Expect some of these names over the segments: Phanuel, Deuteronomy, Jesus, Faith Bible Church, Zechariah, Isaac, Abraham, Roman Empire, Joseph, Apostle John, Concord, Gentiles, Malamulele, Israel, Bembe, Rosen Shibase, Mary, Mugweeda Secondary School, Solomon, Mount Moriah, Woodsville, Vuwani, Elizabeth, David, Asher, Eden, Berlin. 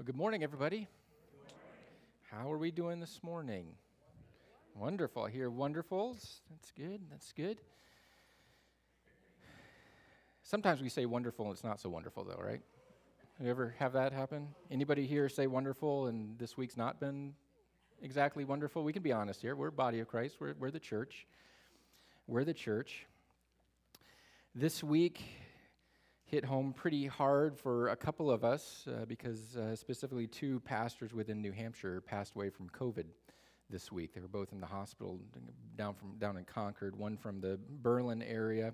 Well, good morning, everybody. Good morning. How are we doing this morning? Wonderful. I hear wonderfuls. That's good. That's good. Sometimes we say wonderful and it's not so wonderful, though, right? You ever have that happen? Anybody here say wonderful and this week's not been exactly wonderful? We can be honest here. We're a body of Christ. We're the church. We're the church. This week hit home pretty hard for a couple of us because specifically two pastors within New Hampshire passed away from COVID this week. They were both in the hospital down in Concord, one from the Berlin area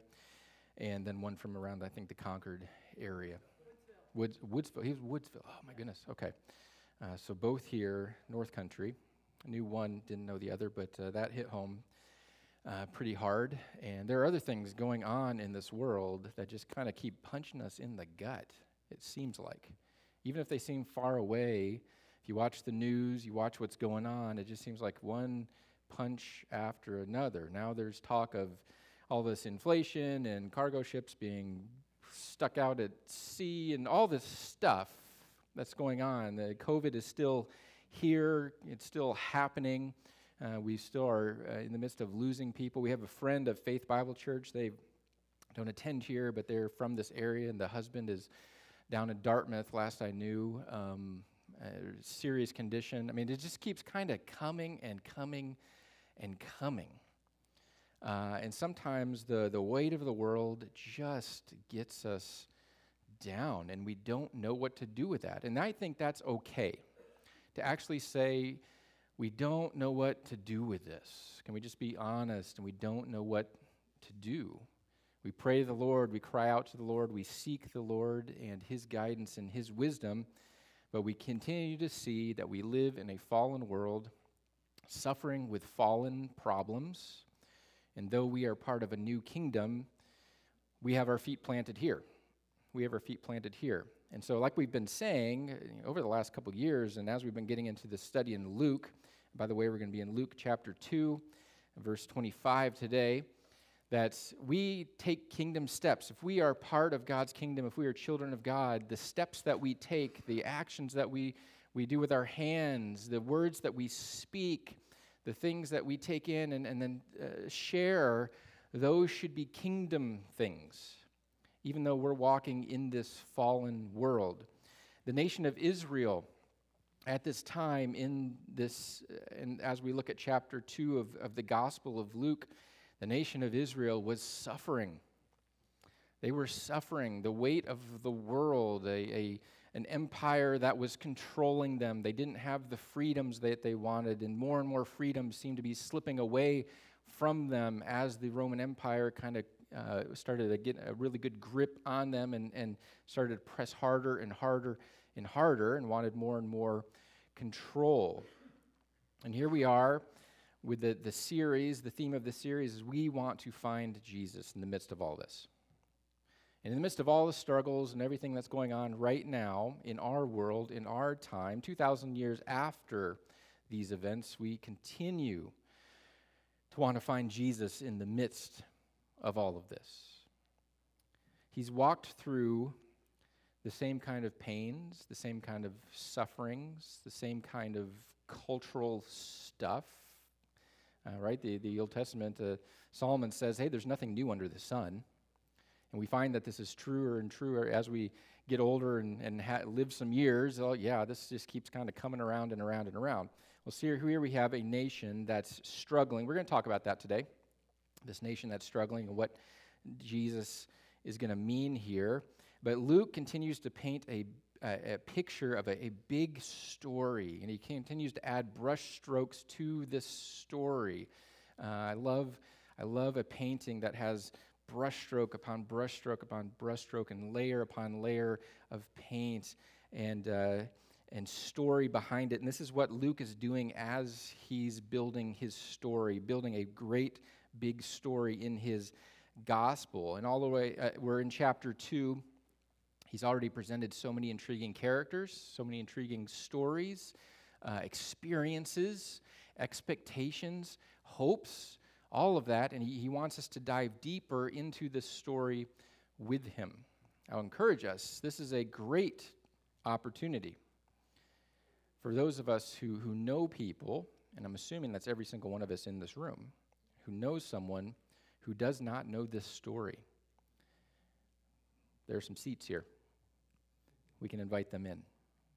and then one from around, I think, the Concord area. Woodsville. He was Woodsville. Oh, my goodness. Okay. So both here, North Country. I knew one, didn't know the other, but that hit home pretty hard, and there are other things going on in this world that just kind of keep punching us in the gut, it seems like. Even if they seem far away, if you watch the news, you watch what's going on, it just seems like one punch after another. Now there's talk of all this inflation and cargo ships being stuck out at sea and all this stuff that's going on. The COVID is still here, it's still happening. We still are in the midst of losing people. We have a friend of Faith Bible Church. They don't attend here, but they're from this area, and the husband is down in Dartmouth, last I knew, serious condition. I mean, it just keeps kind of coming and coming and coming. And sometimes the weight of the world just gets us down, and we don't know what to do with that. And I think that's okay to actually say, we don't know what to do with this. Can we just be honest? And we don't know what to do. We pray to the Lord. We cry out to the Lord. We seek the Lord and His guidance and His wisdom. But we continue to see that we live in a fallen world, suffering with fallen problems. And though we are part of a new kingdom, we have our feet planted here. We have our feet planted here. And so like we've been saying over the last couple years, and as we've been getting into this study in Luke, by the way, we're going to be in Luke chapter 2, verse 25 today, that we take kingdom steps. If we are part of God's kingdom, if we are children of God, the steps that we take, the actions that we do with our hands, the words that we speak, the things that we take in and then share, those should be kingdom things. Even though we're walking in this fallen world. The nation of Israel at this time in this, and as we look at chapter 2 of the Gospel of Luke, the nation of Israel was suffering. They were suffering the weight of the world, an empire that was controlling them. They didn't have the freedoms that they wanted, and more freedoms seemed to be slipping away from them as the Roman Empire kind of started to get a really good grip on them and started to press harder and harder and harder and wanted more and more control. And here we are with the series. The theme of the series is we want to find Jesus in the midst of all this. And in the midst of all the struggles and everything that's going on right now in our world, in our time, 2,000 years after these events, we continue to want to find Jesus in the midst of all of this. He's walked through the same kind of pains, the same kind of sufferings, the same kind of cultural stuff, right? The Old Testament, Solomon says, hey, there's nothing new under the sun. And we find that this is truer and truer as we get older and live some years. Oh, yeah, this just keeps kind of coming around and around and around. Well, see, here we have a nation that's struggling. We're going to talk about that today. This nation that's struggling and what Jesus is going to mean here. But Luke continues to paint a picture of a big story, and he continues to add brush strokes to this story. I love a painting that has brushstroke upon brushstroke upon brushstroke and layer upon layer of paint and story behind it. And this is what Luke is doing as he's building his story, building a great big story in his gospel. And all the way, we're in chapter 2. He's already presented so many intriguing characters, so many intriguing stories, experiences, expectations, hopes, all of that. And he wants us to dive deeper into this story with him. I'll encourage us. This is a great opportunity for those of us who know people, and I'm assuming that's every single one of us in this room, who knows someone who does not know this story, there are some seats here. We can invite them in.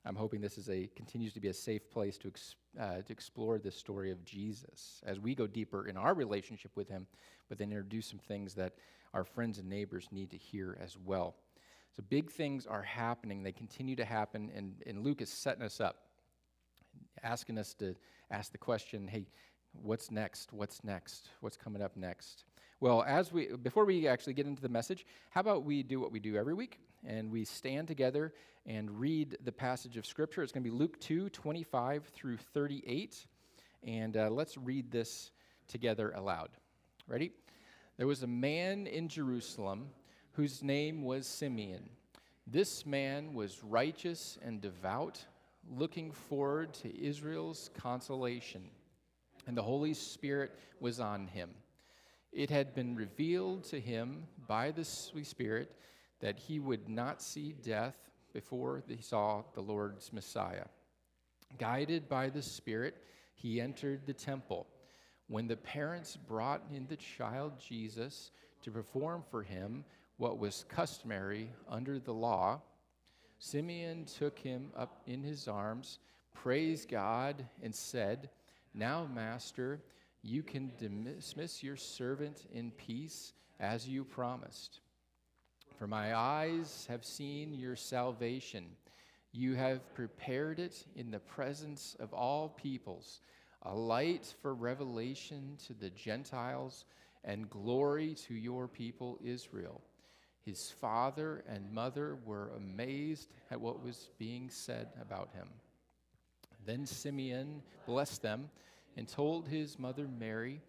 I'm hoping this is continues to be a safe place to explore this story of Jesus as we go deeper in our relationship with him, but then introduce some things that our friends and neighbors need to hear as well. So big things are happening. They continue to happen, and Luke is setting us up, asking us to ask the question, hey, what's next? What's next? What's coming up next? Well, before we actually get into the message, how about we do what we do every week, and we stand together and read the passage of Scripture. It's going to be Luke 2, 25 through 38, and let's read this together aloud. Ready? There was a man in Jerusalem whose name was Simeon. This man was righteous and devout, looking forward to Israel's consolation, and the Holy Spirit was on him. It had been revealed to him by the Holy Spirit that he would not see death before he saw the Lord's Messiah. Guided by the Spirit, he entered the temple. When the parents brought in the child Jesus to perform for him what was customary under the law, Simeon took him up in his arms, praised God, and said, "Now, Master, you can dismiss your servant in peace as you promised. For my eyes have seen your salvation. You have prepared it in the presence of all peoples, a light for revelation to the Gentiles and glory to your people Israel." His father and mother were amazed at what was being said about him. Then Simeon blessed them and told his mother Mary,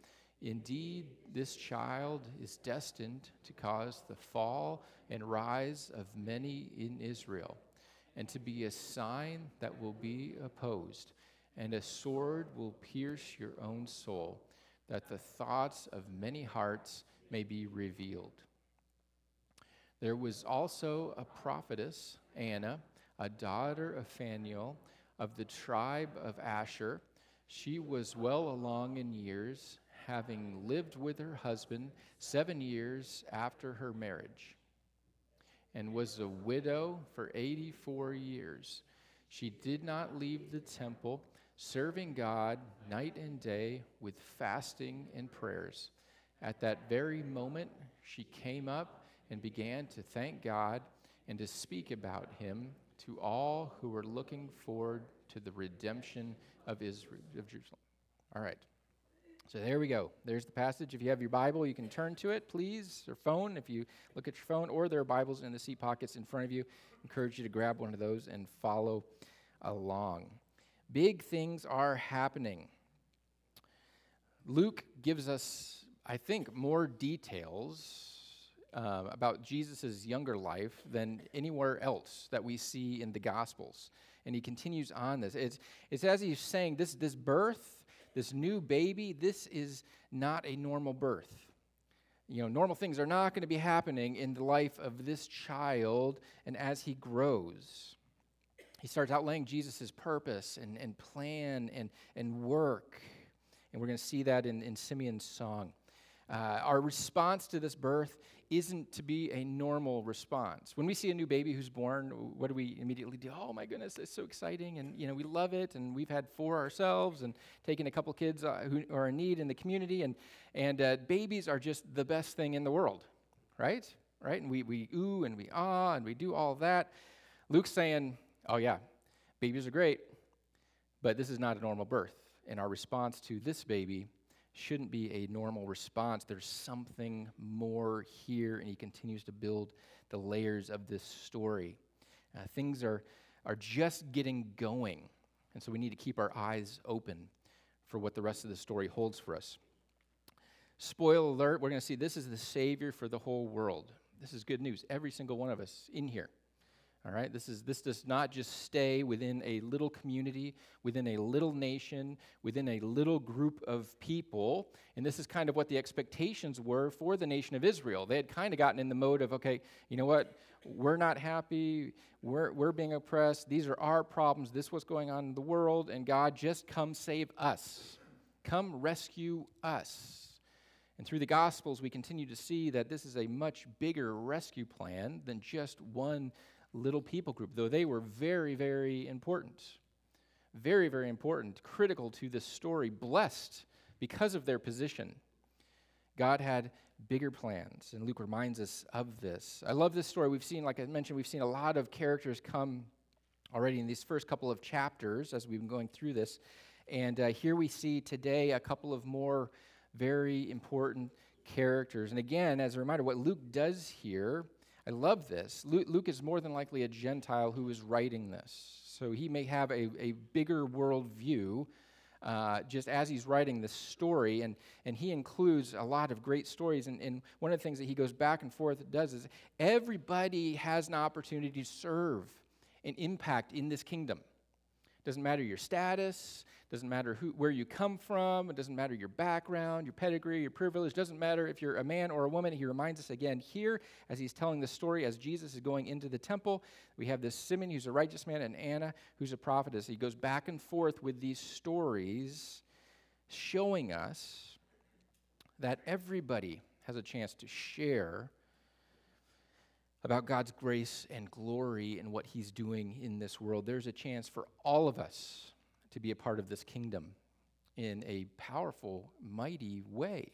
"Indeed, this child is destined to cause the fall and rise of many in Israel, and to be a sign that will be opposed, and a sword will pierce your own soul, that the thoughts of many hearts may be revealed." There was also a prophetess, Anna, a daughter of Phanuel, of the tribe of Asher. She was well along in years, having lived with her husband 7 years after her marriage, and was a widow for 84 years. She did not leave the temple, serving God night and day with fasting and prayers. At that very moment, she came up and began to thank God and to speak about him to all who were looking forward to the redemption of Israel, of Jerusalem. All right, so there we go. There's the passage. If you have your Bible, you can turn to it, please, or phone. If you look at your phone, or there are Bibles in the seat pockets in front of you, I encourage you to grab one of those and follow along. Big things are happening. Luke gives us, I think, more details about Jesus' younger life than anywhere else that we see in the Gospels. And he continues on this. It's as he's saying, this birth, this new baby, this is not a normal birth. You know, normal things are not going to be happening in the life of this child. And as he grows, he starts outlaying Jesus' purpose and plan and work. And we're going to see that in Simeon's song. Our response to this birth isn't to be a normal response. When we see a new baby who's born, what do we immediately do? Oh my goodness, it's so exciting, and you know we love it, and we've had four ourselves, and taken a couple kids who are in need in the community, and babies are just the best thing in the world, right? Right? And we ooh and we ah and we do all that. Luke's saying, oh yeah, babies are great, but this is not a normal birth, and our response to this baby shouldn't be a normal response. There's something more here, and he continues to build the layers of this story. Things are just getting going, and so we need to keep our eyes open for what the rest of the story holds for us. Spoiler alert, we're going to see this is the Savior for the whole world. This is good news, every single one of us in here. All right, this does not just stay within a little community, within a little nation, within a little group of people. And this is kind of what the expectations were for the nation of Israel. They had kind of gotten in the mode of, okay, you know what, we're not happy, we're being oppressed, these are our problems, this is what's going on in the world, and God, just come save us. Come rescue us. And through the Gospels, we continue to see that this is a much bigger rescue plan than just one little people group, though they were very, very important. Very, very important, critical to this story, blessed because of their position. God had bigger plans, and Luke reminds us of this. I love this story. We've seen, like I mentioned, we've seen a lot of characters come already in these first couple of chapters as we've been going through this, and here we see today a couple of more very important characters. And again, as a reminder, what Luke does here, I love this. Luke is more than likely a Gentile who is writing this. So he may have a bigger worldview just as he's writing this story. And he includes a lot of great stories. And one of the things that he goes back and forth and does is everybody has an opportunity to serve and impact in this kingdom. Doesn't matter your status, doesn't matter where you come from, it doesn't matter your background, your pedigree, your privilege, doesn't matter if you're a man or a woman. He reminds us again here as he's telling the story, as Jesus is going into the temple, we have this Simeon who's a righteous man and Anna who's a prophetess. He goes back and forth with these stories showing us that everybody has a chance to share about God's grace and glory and what he's doing in this world. There's a chance for all of us to be a part of this kingdom in a powerful, mighty way.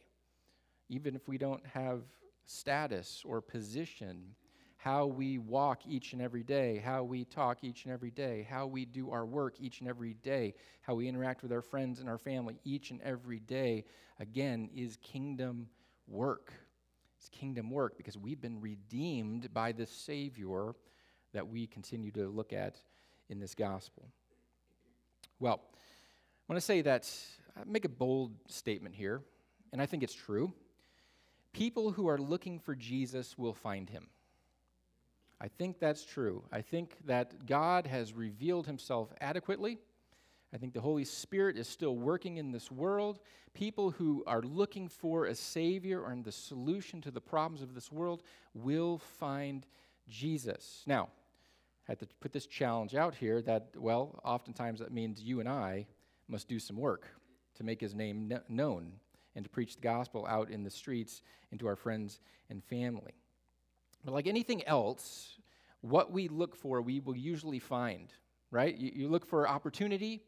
Even if we don't have status or position, how we walk each and every day, how we talk each and every day, how we do our work each and every day, how we interact with our friends and our family each and every day, again, is kingdom work. It's kingdom work because we've been redeemed by the Savior that we continue to look at in this gospel. Well, I want to say that, I make a bold statement here, and I think it's true. People who are looking for Jesus will find him. I think that's true. I think that God has revealed himself adequately. I think the Holy Spirit is still working in this world. People who are looking for a Savior or the solution to the problems of this world will find Jesus. Now, I had to put this challenge out here that, well, oftentimes that means you and I must do some work to make his name known and to preach the gospel out in the streets and to our friends and family. But like anything else, what we look for, we will usually find, right? You look for opportunity,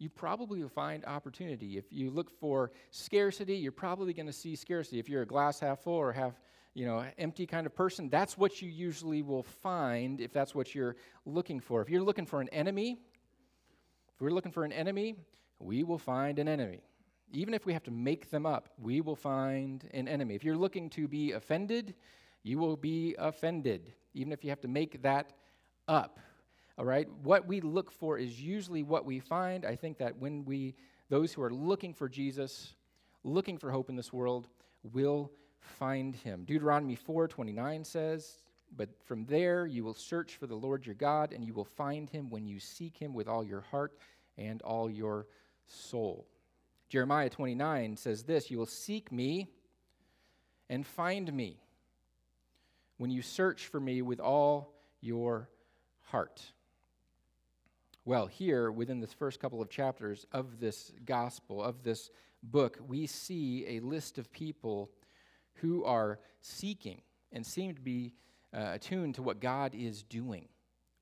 you probably will find opportunity. If you look for scarcity, you're probably going to see scarcity. If you're a glass half full or half, empty kind of person, that's what you usually will find if that's what you're looking for. If you're looking for an enemy, if we're looking for an enemy, we will find an enemy. Even if we have to make them up, we will find an enemy. If you're looking to be offended, you will be offended, even if you have to make that up. All right, what we look for is usually what we find. I think that when those who are looking for Jesus, looking for hope in this world, will find him. Deuteronomy 4:29 says, "But from there you will search for the Lord your God, and you will find him when you seek him with all your heart and all your soul." Jeremiah 29 says this, "You will seek me and find me when you search for me with all your heart." Well, here, within this first couple of chapters of this gospel, of this book, we see a list of people who are seeking and seem to be attuned to what God is doing,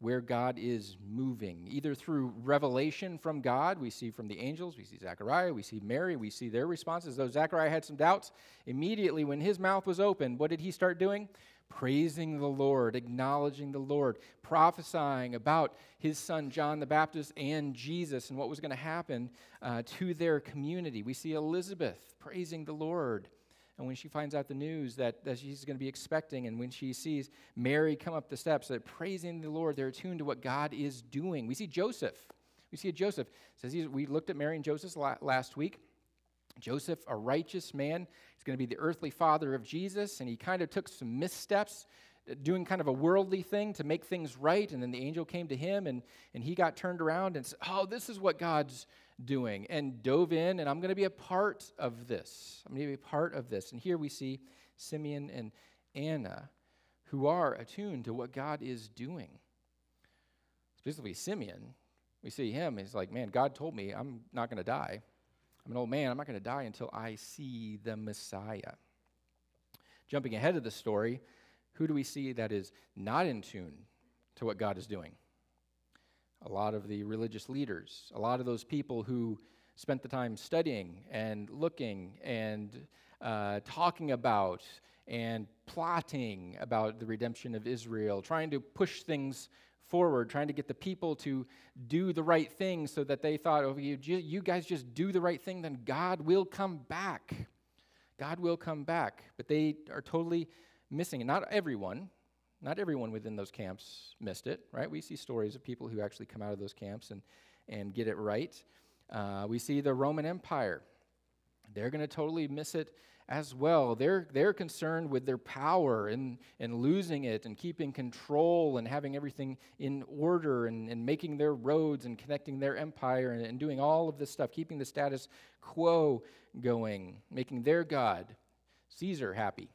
where God is moving, either through revelation from God. We see from the angels, we see Zechariah, we see Mary, we see their responses. Though Zechariah had some doubts, immediately when his mouth was open, what did he start doing? Praising the Lord, acknowledging the Lord, prophesying about his son John the Baptist and Jesus and what was going to happen to their community. We see Elizabeth praising the Lord. And when she finds out the news that she's going to be expecting, and when she sees Mary come up the steps, they're praising the Lord. They're attuned to what God is doing. We see Joseph. We see Joseph. It says we looked at Mary and Joseph last week. Joseph, a righteous man, is going to be the earthly father of Jesus, and he kind of took some missteps doing kind of a worldly thing to make things right, and then the angel came to him, and he got turned around and said, oh, this is what God's doing, and dove in, and I'm going to be a part of this. And here we see Simeon and Anna, who are attuned to what God is doing. Specifically Simeon, we see him, he's like, man, God told me I'm not going to die. I'm an old man. I'm not going to die until I see the Messiah. Jumping ahead of the story, who do we see that is not in tune to what God is doing? A lot of the religious leaders, a lot of those people who spent the time studying and looking and talking about and plotting about the redemption of Israel, trying to push things forward, trying to get the people to do the right thing so that they thought, oh, you guys just do the right thing, then God will come back. God will come back. But they are totally missing it. Not everyone within those camps missed it, right? We see stories of people who actually come out of those camps and get it right. We see the Roman Empire. They're going to totally miss it as well. They're concerned with their power and losing it and keeping control and having everything in order and making their roads and connecting their empire and doing all of this stuff, keeping the status quo going, making their god, Caesar, happy.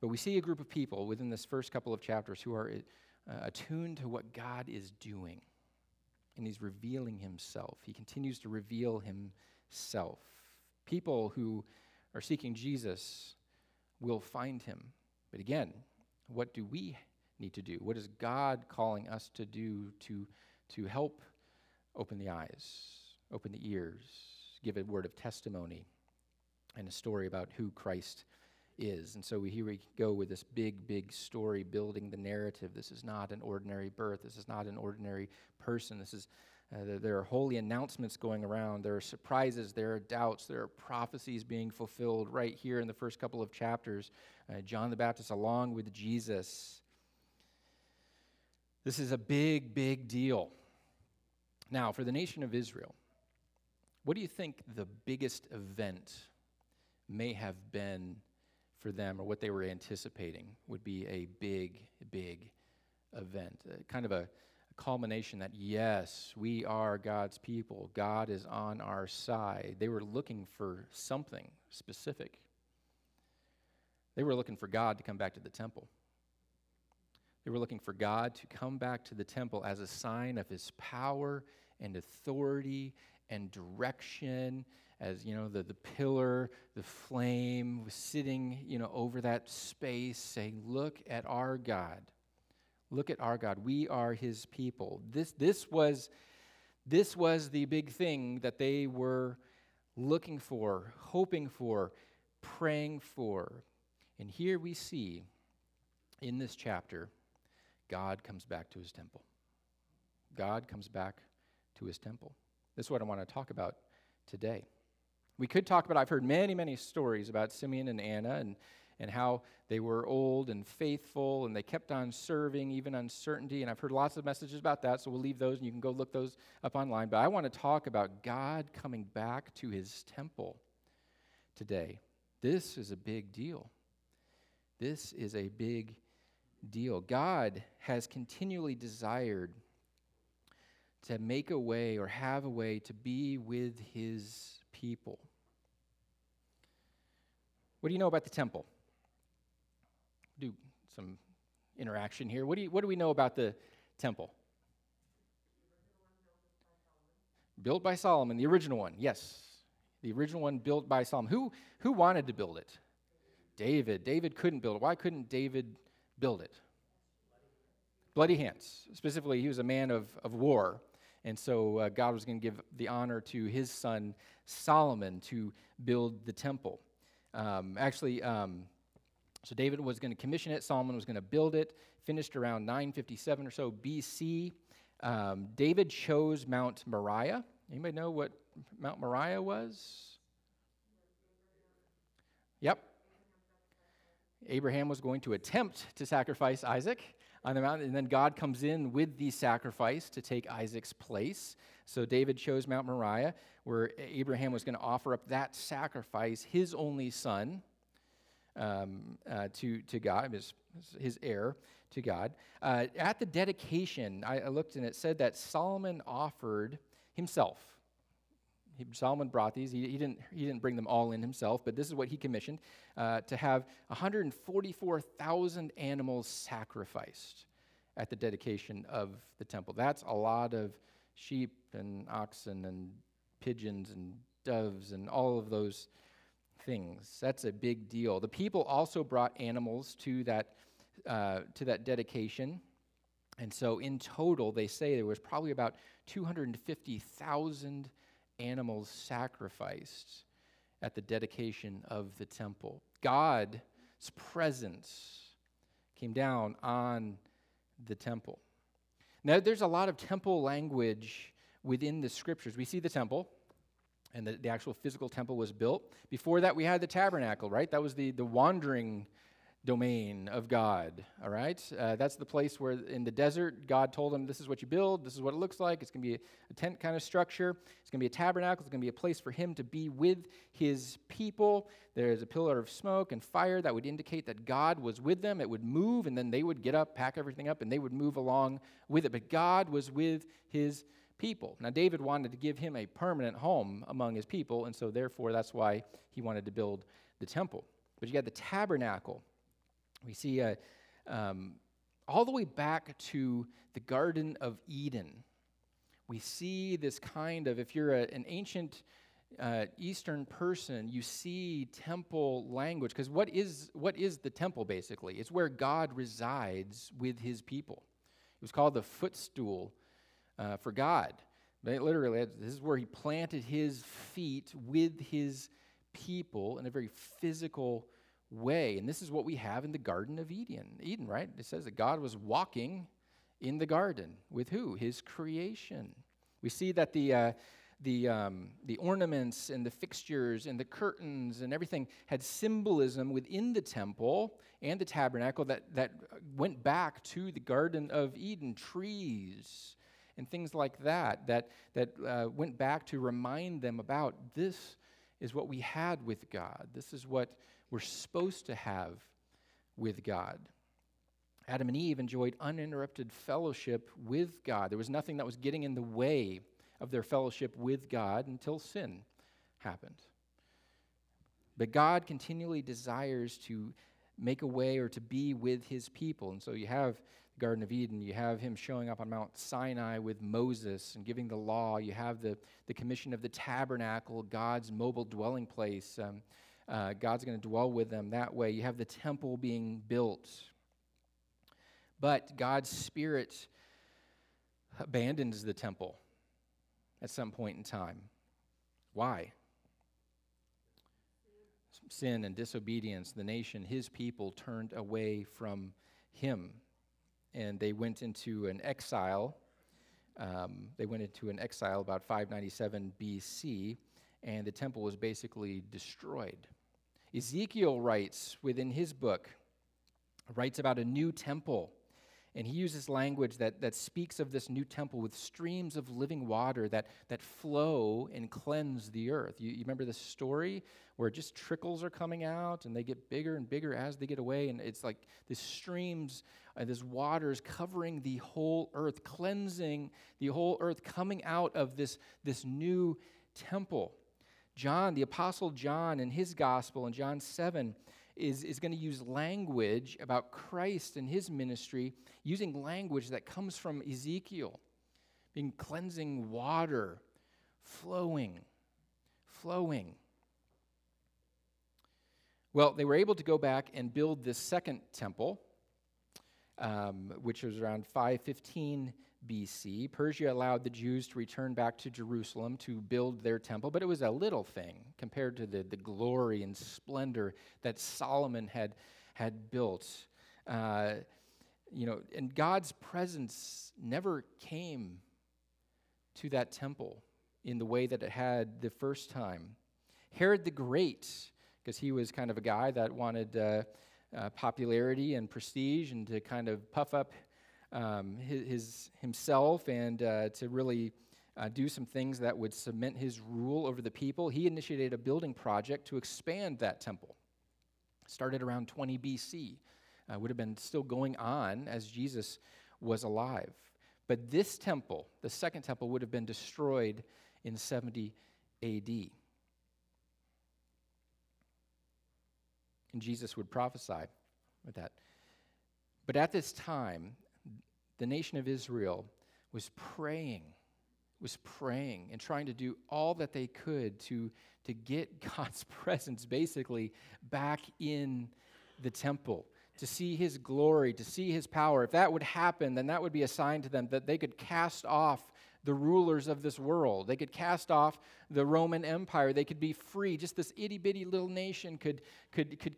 But we see a group of people within this first couple of chapters who are attuned to what God is doing. And he's revealing himself. He continues to reveal himself. People who are seeking Jesus will find him. But again, what do we need to do? What is God calling us to do to help open the eyes, open the ears, give a word of testimony and a story about who Christ is? And so here we go with this big, big story, building the narrative. This is not an ordinary birth. This is not an ordinary person. This is there are holy announcements going around. There are surprises. There are doubts. There are prophecies being fulfilled right here in the first couple of chapters. John the Baptist along with Jesus. This is a big, big deal. Now, for the nation of Israel, what do you think the biggest event may have been for them, or what they were anticipating would be a big, big event, kind of a culmination that, yes, we are God's people. God is on our side. They were looking for something specific. They were looking for God to come back to the temple. They were looking for God to come back to the temple as a sign of his power and authority and direction, as, you know, the pillar, the flame was sitting, you know, over that space saying, look at our God. Look at our God. We are his people. This was the big thing that they were looking for, hoping for, praying for. And here we see in this chapter, God comes back to his temple. God comes back to his temple. This is what I want to talk about today. We could talk about, I've heard many, many stories about Simeon and Anna and how they were old and faithful and they kept on serving, even uncertainty. And I've heard lots of messages about that, so we'll leave those and you can go look those up online. But I want to talk about God coming back to his temple today. This is a big deal. This is a big deal. God has continually desired to make a way or have a way to be with his people. What do you know about the temple? Do some interaction here. What do we know about the temple? Built by Solomon, the original one. Yes, the original one built by Solomon. Who wanted to build it? David. David couldn't build it. Why couldn't David build it? Bloody hands. Specifically, he was a man of war. And so God was going to give the honor to his son Solomon to build the temple. So David was going to commission it. Solomon was going to build it. Finished around 957 or so B.C. David chose Mount Moriah. Anybody know what Mount Moriah was? Yep. Abraham was going to attempt to sacrifice Isaac on the mountain, and then God comes in with the sacrifice to take Isaac's place. So David chose Mount Moriah, where Abraham was going to offer up that sacrifice, his only son, to God, his heir to God. At the dedication, I looked and it said that Solomon offered himself. Solomon brought these. He didn't bring them all in himself, but this is what he commissioned, to have 144,000 animals sacrificed at the dedication of the temple. That's a lot of sheep and oxen and pigeons and doves and all of those things. That's a big deal. The people also brought animals to that dedication. And so in total, they say there was probably about 250,000 animals sacrificed at the dedication of the temple. God's presence came down on the temple. Now, there's a lot of temple language within the Scriptures. We see the temple, and the actual physical temple was built. Before that, we had the tabernacle, right? That was the wandering domain of God, all right? That's the place where in the desert, God told them, this is what you build, this is what it looks like, it's going to be a tent kind of structure, it's going to be a tabernacle, it's going to be a place for him to be with his people. There's a pillar of smoke and fire that would indicate that God was with them. It would move, and then they would get up, pack everything up, and they would move along with it. But God was with his people. Now, David wanted to give him a permanent home among his people, and so therefore, that's why he wanted to build the temple. But you got the tabernacle. We see all the way back to the Garden of Eden. We see this kind of, if you're an ancient Eastern person, you see temple language. Because what is the temple, basically? It's where God resides with his people. It was called the footstool for God. But literally, this is where he planted his feet with his people in a very physical way. And this is what we have in the Garden of Eden, right? It says that God was walking in the garden with who? His creation. We see that the ornaments and the fixtures and the curtains and everything had symbolism within the temple and the tabernacle that went back to the Garden of Eden, trees and things like that went back to remind them about this is what we had with God. This is what we're supposed to have with God. Adam and Eve enjoyed uninterrupted fellowship with God. There was nothing that was getting in the way of their fellowship with God until sin happened. But God continually desires to make a way or to be with his people. And so you have the Garden of Eden. You have him showing up on Mount Sinai with Moses and giving the law. You have the commission of the tabernacle, God's mobile dwelling place. God's going to dwell with them that way. You have the temple being built. But God's Spirit abandons the temple at some point in time. Why? Sin and disobedience. The nation, his people, turned away from him. And they went into an exile. About 597 B.C., and the temple was basically destroyed. Ezekiel writes within his book, writes about a new temple, and he uses language that speaks of this new temple with streams of living water that flow and cleanse the earth. You remember the story where just trickles are coming out, and they get bigger and bigger as they get away, and it's like these streams, this water is covering the whole earth, cleansing the whole earth, coming out of this new temple. John, the Apostle John, in his gospel in John 7, is going to use language about Christ and his ministry, using language that comes from Ezekiel, being cleansing water, flowing. Well, they were able to go back and build this second temple, which was around 515 B.C. Persia allowed the Jews to return back to Jerusalem to build their temple, but it was a little thing compared to the glory and splendor that Solomon had built. And God's presence never came to that temple in the way that it had the first time. Herod the Great, because he was kind of a guy that wanted popularity and prestige and to kind of puff up himself and to really do some things that would cement his rule over the people. He initiated a building project to expand that temple. Started around 20 BC. Would have been still going on as Jesus was alive. But this temple, the second temple, would have been destroyed in 70 AD. And Jesus would prophesy with that. But at this time, the nation of Israel was praying and trying to do all that they could to get God's presence basically back in the temple, to see his glory, to see his power. If that would happen, then that would be a sign to them that they could cast off the rulers of this world. They could cast off the Roman Empire. They could be free. Just this itty-bitty little nation could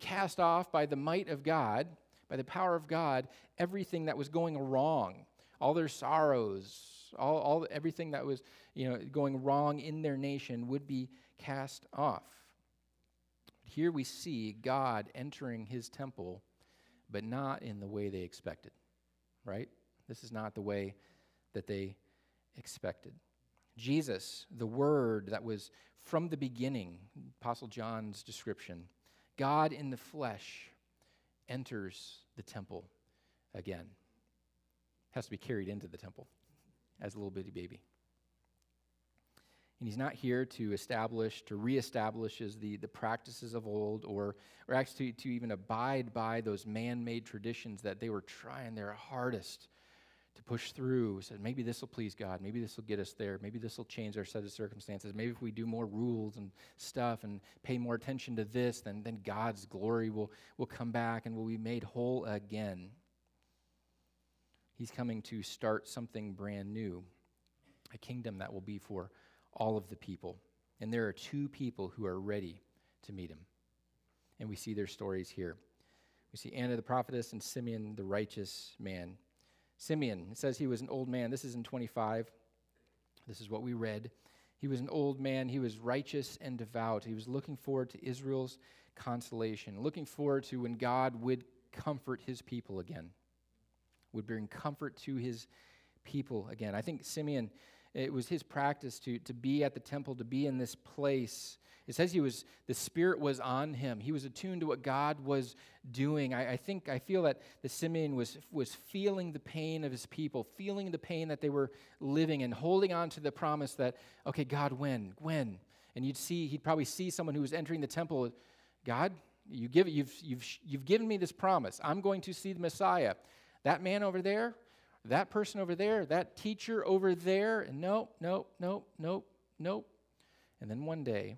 cast off by the might of God, by the power of God, everything that was going wrong, all their sorrows, all everything that was going wrong in their nation would be cast off. Here we see God entering his temple, but not in the way they expected, right? This is not the way that they expected. Jesus, the Word that was from the beginning, Apostle John's description, God in the flesh enters the temple again. Has to be carried into the temple as a little bitty baby. And he's not here to establish, to reestablish the practices of old, or actually to even abide by those man-made traditions that they were trying their hardest to push through. We said, maybe this will please God. Maybe this will get us there. Maybe this will change our set of circumstances. Maybe if we do more rules and stuff and pay more attention to this, then God's glory will come back and we'll be made whole again. He's coming to start something brand new, a kingdom that will be for all of the people. And there are two people who are ready to meet him. And we see their stories here. We see Anna the prophetess and Simeon the righteous man. Simeon, it says he was an old man. This is in 25. This is what we read. He was an old man. He was righteous and devout. He was looking forward to Israel's consolation, looking forward to when God would comfort his people again, would bring comfort to his people again. I think Simeon, it was his practice to be at the temple, to be in this place. It says the Spirit was on him. He was attuned to what God was doing. I feel that the Simeon was feeling the pain of his people, feeling the pain that they were living and holding on to the promise that, okay, God, when? And he'd probably see someone who was entering the temple. God, you've given me this promise. I'm going to see the Messiah. That man over there, that person over there, that teacher over there, and nope. And then one day,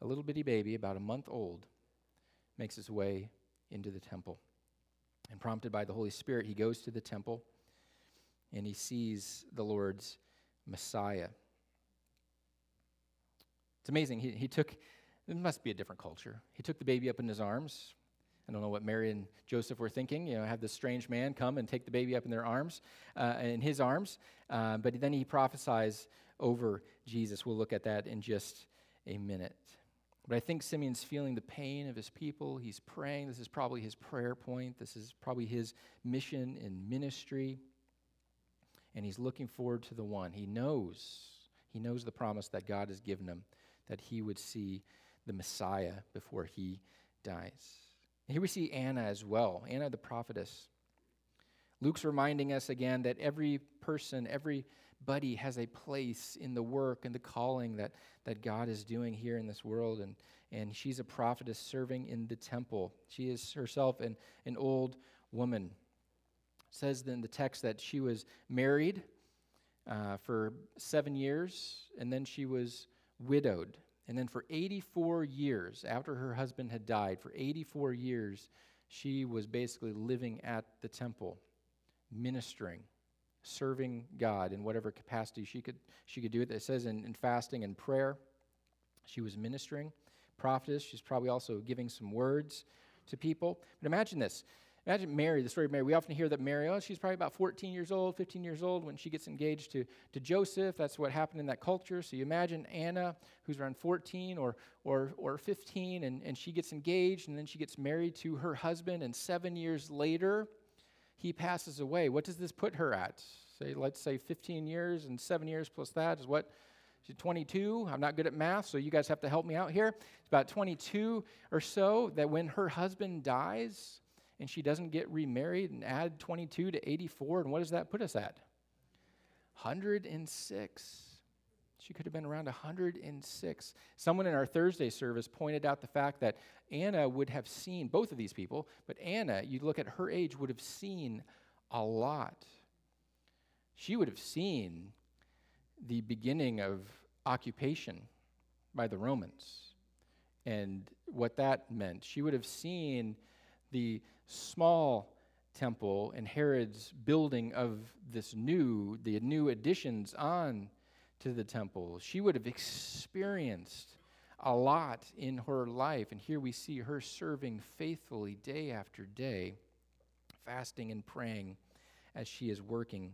a little bitty baby, about a month old, makes his way into the temple. And prompted by the Holy Spirit, he goes to the temple, and he sees the Lord's Messiah. It's amazing. It must be a different culture. He took the baby up in his arms. I don't know what Mary and Joseph were thinking. Have this strange man come and take the baby up in their arms, but then he prophesies over Jesus. We'll look at that in just a minute. But I think Simeon's feeling the pain of his people. He's praying. This is probably his prayer point. This is probably his mission in ministry. And he's looking forward to the one. He knows the promise that God has given him, that he would see the Messiah before he dies. Here we see Anna as well, Anna the prophetess. Luke's reminding us again that every person, everybody has a place in the work and the calling that God is doing here in this world. And she's a prophetess serving in the temple. She is herself an old woman. It says in the text that she was married for 7 years, and then she was widowed. And then for 84 years, after her husband had died, for 84 years, she was basically living at the temple, ministering, serving God in whatever capacity she could do it. It says in fasting and prayer, she was ministering. Prophetess, she's probably also giving some words to people. But imagine this. Imagine Mary, the story of Mary. We often hear that Mary, she's probably about 14 years old, 15 years old when she gets engaged to Joseph. That's what happened in that culture. So you imagine Anna, who's around 14 or 15, and she gets engaged, and then she gets married to her husband, and 7 years later, he passes away. What does this put her at? Let's say 15 years and 7 years plus that is what? she's 22. I'm not good at math, so you guys have to help me out here. It's about 22 or so that when her husband dies and she doesn't get remarried, and add 22 to 84, and what does that put us at? 106. She could have been around 106. Someone in our Thursday service pointed out the fact that Anna would have seen, both of these people, but Anna, you look at her age, would have seen a lot. She would have seen the beginning of occupation by the Romans and what that meant. She would have seen the small temple and Herod's building of this new, the new additions on to the temple. She would have experienced a lot in her life, and here we see her serving faithfully day after day, fasting and praying as she is working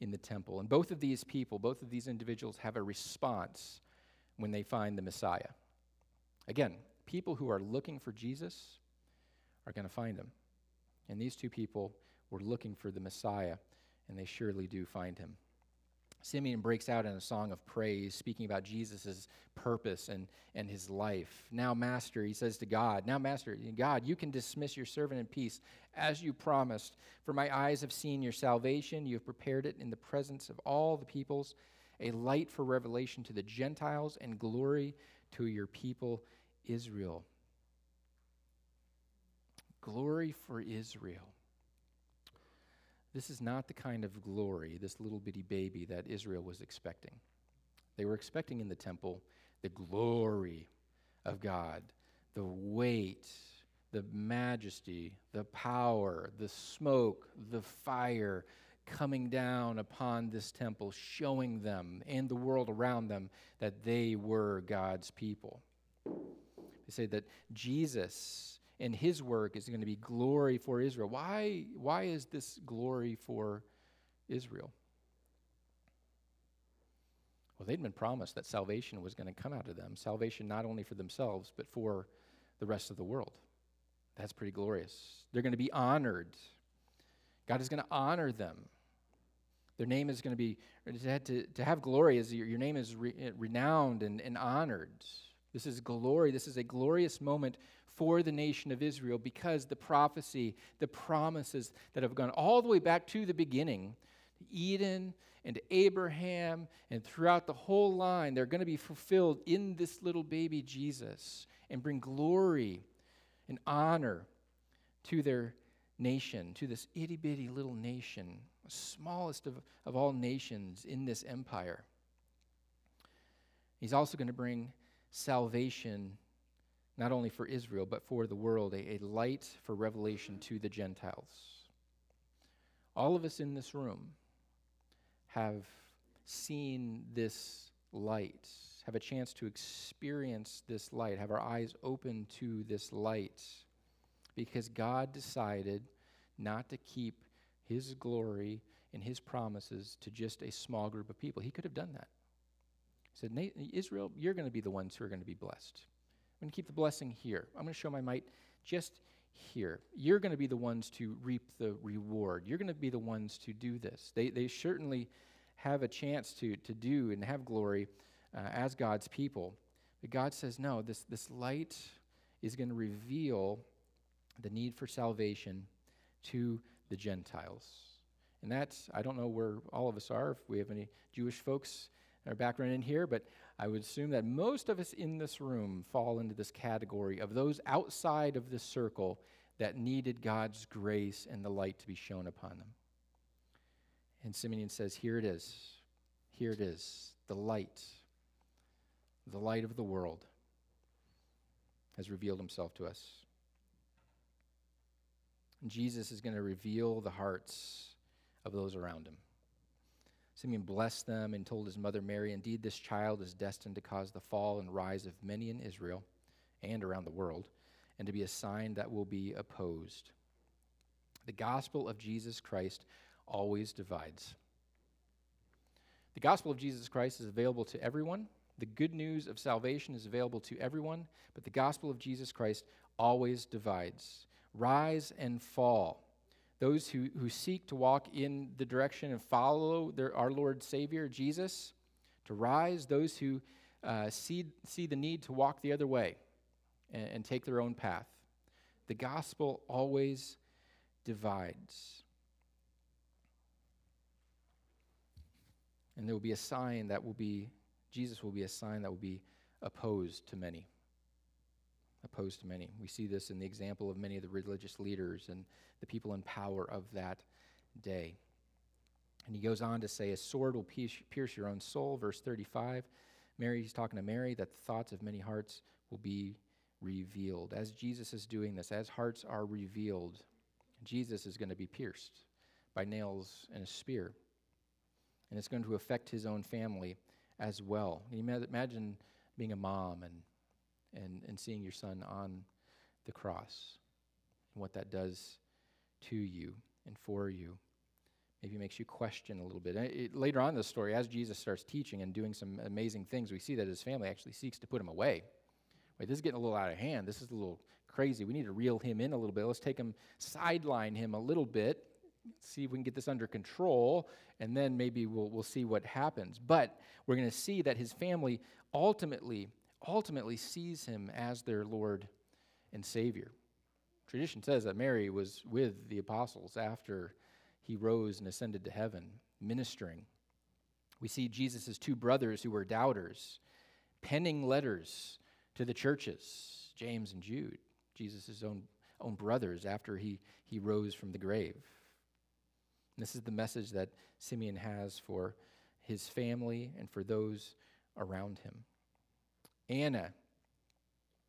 in the temple. And both of these people, both of these individuals have a response when they find the Messiah. Again, people who are looking for Jesus are going to find him. And these two people were looking for the Messiah, and they surely do find him. Simeon breaks out in a song of praise, speaking about Jesus' purpose and his life. Now, Master, he says to God, now, Master, God, you can dismiss your servant in peace, as you promised. For my eyes have seen your salvation. You have prepared it in the presence of all the peoples, a light for revelation to the Gentiles and glory to your people, Israel. Glory for Israel. This is not the kind of glory, this little bitty baby, that Israel was expecting. They were expecting in the temple the glory of God, the weight, the majesty, the power, the smoke, the fire coming down upon this temple, showing them and the world around them that they were God's people. They say that Jesus and his work is going to be glory for Israel. Why is this glory for Israel? Well, they'd been promised that salvation was going to come out of them, salvation not only for themselves, but for the rest of the world. That's pretty glorious. They're going to be honored. God is going to honor them. Their name is going to be, to have glory, is your name is renowned and honored. This is glory. This is a glorious moment for the nation of Israel, because the prophecy, the promises that have gone all the way back to the beginning, to Eden and to Abraham and throughout the whole line, they're going to be fulfilled in this little baby Jesus and bring glory and honor to their nation, to this itty-bitty little nation, the smallest of all nations in this empire. He's also going to bring salvation not only for Israel, but for the world, a light for revelation to the Gentiles. All of us in this room have seen this light, have a chance to experience this light, have our eyes open to this light, because God decided not to keep his glory and his promises to just a small group of people. He could have done that. He said, Israel, you're going to be the ones who are going to be blessed. I'm going to keep the blessing here. I'm going to show my might just here. You're going to be the ones to reap the reward. You're going to be the ones to do this. They certainly have a chance to do and have glory as God's people. But God says, no, this light is going to reveal the need for salvation to the Gentiles. And that's, I don't know where all of us are, if we have any Jewish folks our background in here, but I would assume that most of us in this room fall into this category of those outside of this circle that needed God's grace and the light to be shown upon them. And Simeon says, here it is. Here it is. The light of the world has revealed himself to us. And Jesus is going to reveal the hearts of those around him. Simeon blessed them and told his mother Mary, indeed, this child is destined to cause the fall and rise of many in Israel and around the world, and to be a sign that will be opposed. The gospel of Jesus Christ always divides. The gospel of Jesus Christ is available to everyone. The good news of salvation is available to everyone, but the gospel of Jesus Christ always divides. Rise and fall. Those who seek to walk in the direction and follow our Lord Savior, Jesus, to to rise, those who see the need to walk the other way and take their own path. The gospel always divides. And there will be a sign that will be, Jesus will be a sign that will be opposed to many. Opposed to many. We see this in the example of many of the religious leaders and the people in power of that day. And he goes on to say, a sword will pierce your own soul, verse 35. Mary, he's talking to Mary, that the thoughts of many hearts will be revealed. As Jesus is doing this, as hearts are revealed, Jesus is going to be pierced by nails and a spear. And it's going to affect his own family as well. Imagine being a mom and seeing your son on the cross and what that does to you and for you. Maybe makes you question a little bit. Later on in the story, as Jesus starts teaching and doing some amazing things, we see that his family actually seeks to put him away. Wait, this is getting a little out of hand. This is a little crazy. We need to reel him in a little bit. Let's take him, sideline him a little bit, see if we can get this under control, and then maybe we'll see what happens. But we're going to see that his family ultimately sees him as their Lord and Savior. Tradition says that Mary was with the apostles after he rose and ascended to heaven, ministering. We see Jesus' two brothers who were doubters, penning letters to the churches, James and Jude, Jesus' own brothers after he rose from the grave. And this is the message that Simeon has for his family and for those around him. Anna,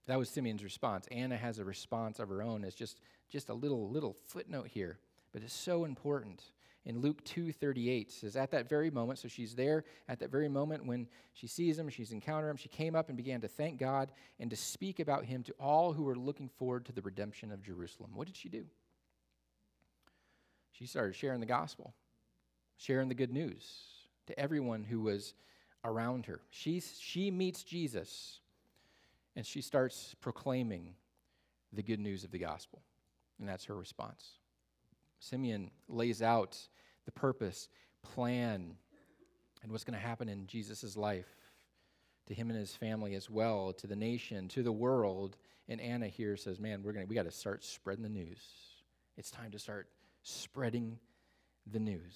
that was Simeon's response. Anna has a response of her own. It's just a little footnote here, but it's so important. In Luke 2:38 says, at that very moment, so she's there at that very moment when she sees him, she's encountered him, she came up and began to thank God and to speak about him to all who were looking forward to the redemption of Jerusalem. What did she do? She started sharing the gospel, sharing the good news to everyone who was around her. She meets Jesus, and she starts proclaiming the good news of the gospel, and that's her response. Simeon lays out the purpose, plan, and what's going to happen in Jesus' life to him and his family as well, to the nation, to the world. And Anna here says, man, we got to start spreading the news. It's time to start spreading the news.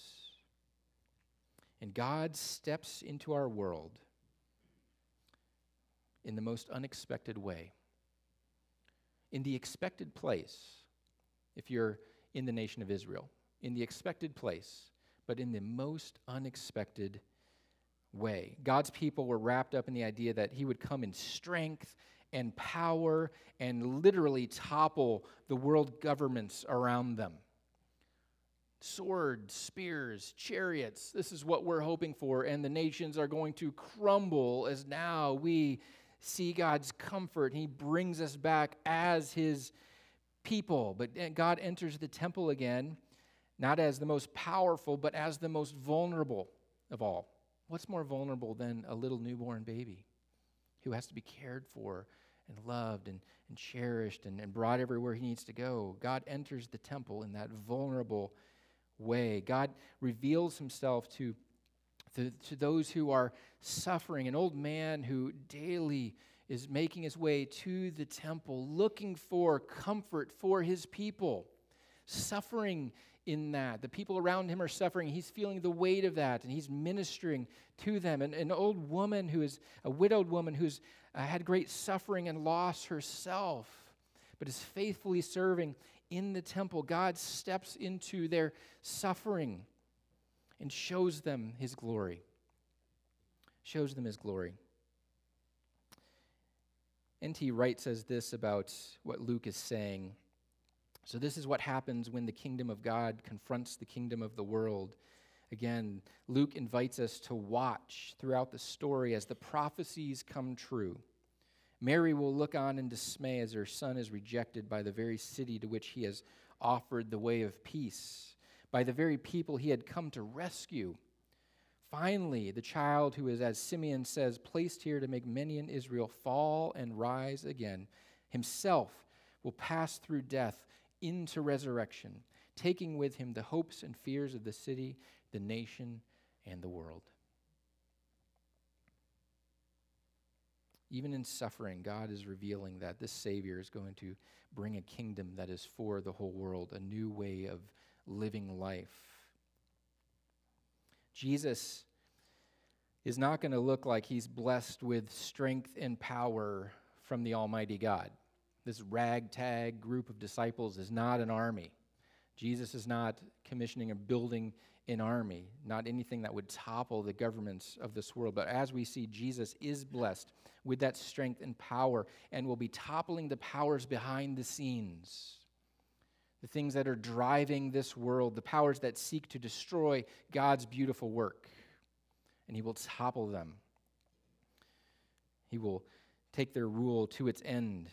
And God steps into our world in the most unexpected way, in the expected place. If you're in the nation of Israel, in the expected place, but in the most unexpected way. God's people were wrapped up in the idea that he would come in strength and power and literally topple the world governments around them. Swords, spears, chariots, this is what we're hoping for, and the nations are going to crumble as now we see God's comfort. He brings us back as his people, but God enters the temple again, not as the most powerful, but as the most vulnerable of all. What's more vulnerable than a little newborn baby who has to be cared for and loved and cherished and brought everywhere he needs to go? God enters the temple in that vulnerable way. God reveals himself to those who are suffering, an old man who daily is making his way to the temple, looking for comfort for his people, suffering in that. The people around him are suffering. He's feeling the weight of that, and he's ministering to them. And an old woman who is a widowed woman who's had great suffering and loss herself, but is faithfully serving in the temple. God steps into their suffering and shows them his glory. Shows them his glory. N.T. Wright says this about what Luke is saying. So this is what happens when the kingdom of God confronts the kingdom of the world. Again, Luke invites us to watch throughout the story as the prophecies come true. Mary will look on in dismay as her son is rejected by the very city to which he has offered the way of peace, by the very people he had come to rescue. Finally, the child who is, as Simeon says, placed here to make many in Israel fall and rise again, himself will pass through death into resurrection, taking with him the hopes and fears of the city, the nation, and the world. Even in suffering, God is revealing that this Savior is going to bring a kingdom that is for the whole world, a new way of living life. Jesus is not going to look like he's blessed with strength and power from the Almighty God. This ragtag group of disciples is not an army. Jesus is not commissioning or building an army, not anything that would topple the governments of this world. But as we see, Jesus is blessed with that strength and power and will be toppling the powers behind the scenes, the things that are driving this world, the powers that seek to destroy God's beautiful work. And he will topple them. He will take their rule to its end.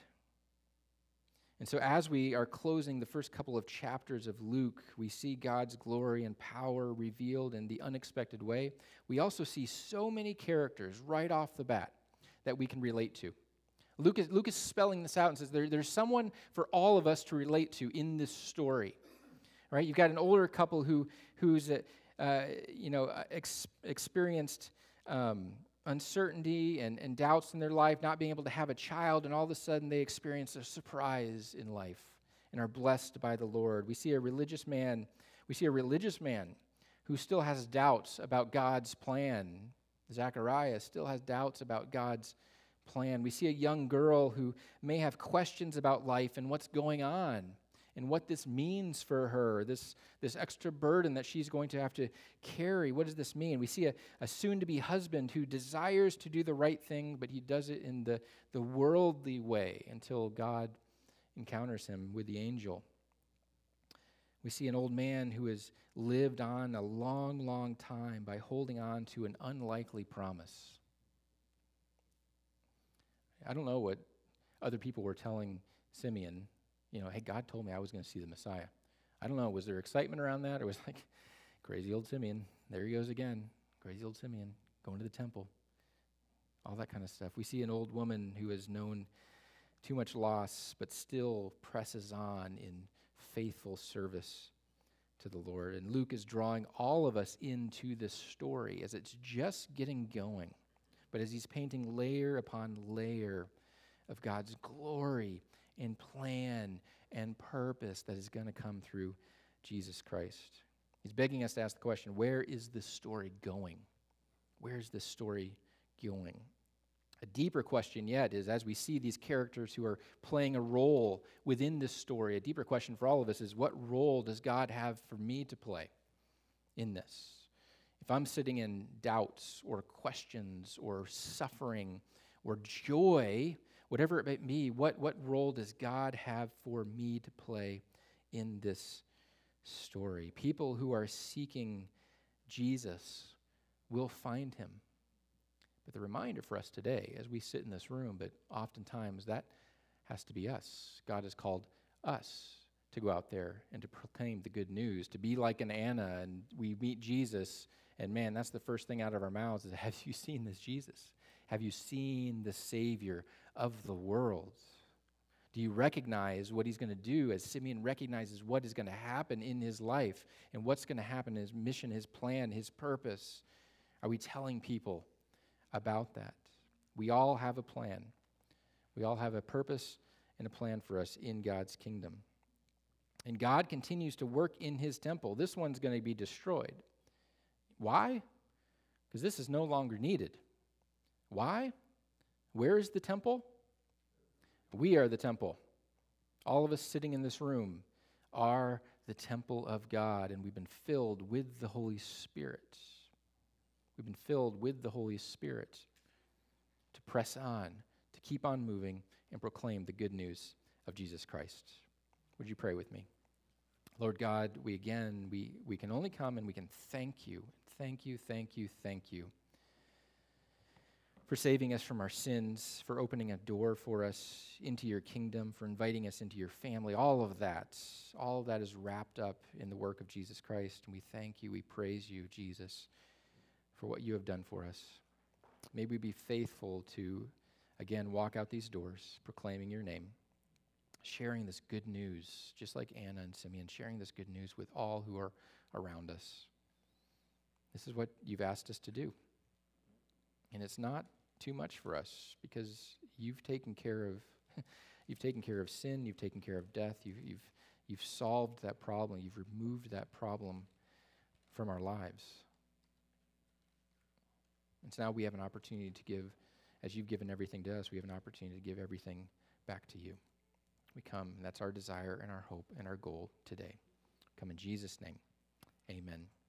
And so as we are closing the first couple of chapters of Luke, we see God's glory and power revealed in the unexpected way. We also see so many characters right off the bat that we can relate to. Luke is spelling this out and says there's someone for all of us to relate to in this story. All right? You've got an older couple who's experienced uncertainty and doubts in their life, not being able to have a child, and all of a sudden they experience a surprise in life and are blessed by the Lord. We see a religious man who still has doubts about God's plan. Zechariah still has doubts about God's plan. We see a young girl who may have questions about life and what's going on and what this means for her, this extra burden that she's going to have to carry. What does this mean? We see a soon-to-be husband who desires to do the right thing, but he does it in the worldly way until God encounters him with the angel. We see an old man who has lived on a long, long time by holding on to an unlikely promise. I don't know what other people were telling Simeon. You know, hey, God told me I was going to see the Messiah. I don't know, was there excitement around that? Or was it like, crazy old Simeon, there he goes again. Crazy old Simeon, going to the temple. All that kind of stuff. We see an old woman who has known too much loss, but still presses on in faithful service to the Lord. And Luke is drawing all of us into this story as it's just getting going. But as he's painting layer upon layer of God's glory and plan and purpose that is going to come through Jesus Christ. He's begging us to ask the question, where is this story going? Where is this story going? A deeper question yet is, as we see these characters who are playing a role within this story, a deeper question for all of us is, what role does God have for me to play in this? If I'm sitting in doubts or questions or suffering or joy, whatever it may be, what role does God have for me to play in this story? People who are seeking Jesus will find him. But the reminder for us today, as we sit in this room, but oftentimes that has to be us. God has called us to go out there and to proclaim the good news, to be like an Anna, and we meet Jesus, and man, that's the first thing out of our mouths is, have you seen this Jesus? Have you seen the Savior of the world? Do you recognize what he's going to do as Simeon recognizes what is going to happen in his life and what's going to happen in his mission, his plan, his purpose? Are we telling people about that? We all have a plan. We all have a purpose and a plan for us in God's kingdom. And God continues to work in his temple. This one's going to be destroyed. Why? Because this is no longer needed. Why? Where is the temple? We are the temple. All of us sitting in this room are the temple of God, and we've been filled with the Holy Spirit. We've been filled with the Holy Spirit to press on, to keep on moving, and proclaim the good news of Jesus Christ. Would you pray with me? Lord God, we can only come and we can thank you. Thank you. For saving us from our sins, for opening a door for us into your kingdom, for inviting us into your family, all of that is wrapped up in the work of Jesus Christ, and we thank you, we praise you, Jesus, for what you have done for us. May we be faithful to, again, walk out these doors, proclaiming your name, sharing this good news, just like Anna and Simeon, sharing this good news with all who are around us. This is what you've asked us to do, and it's not too much for us, because you've taken care of sin, you've taken care of death, you've solved that problem, you've removed that problem from our lives. And so now we have an opportunity to give, as you've given everything to us, we have an opportunity to give everything back to you. We come, and that's our desire and our hope and our goal today. Come in Jesus' name. Amen.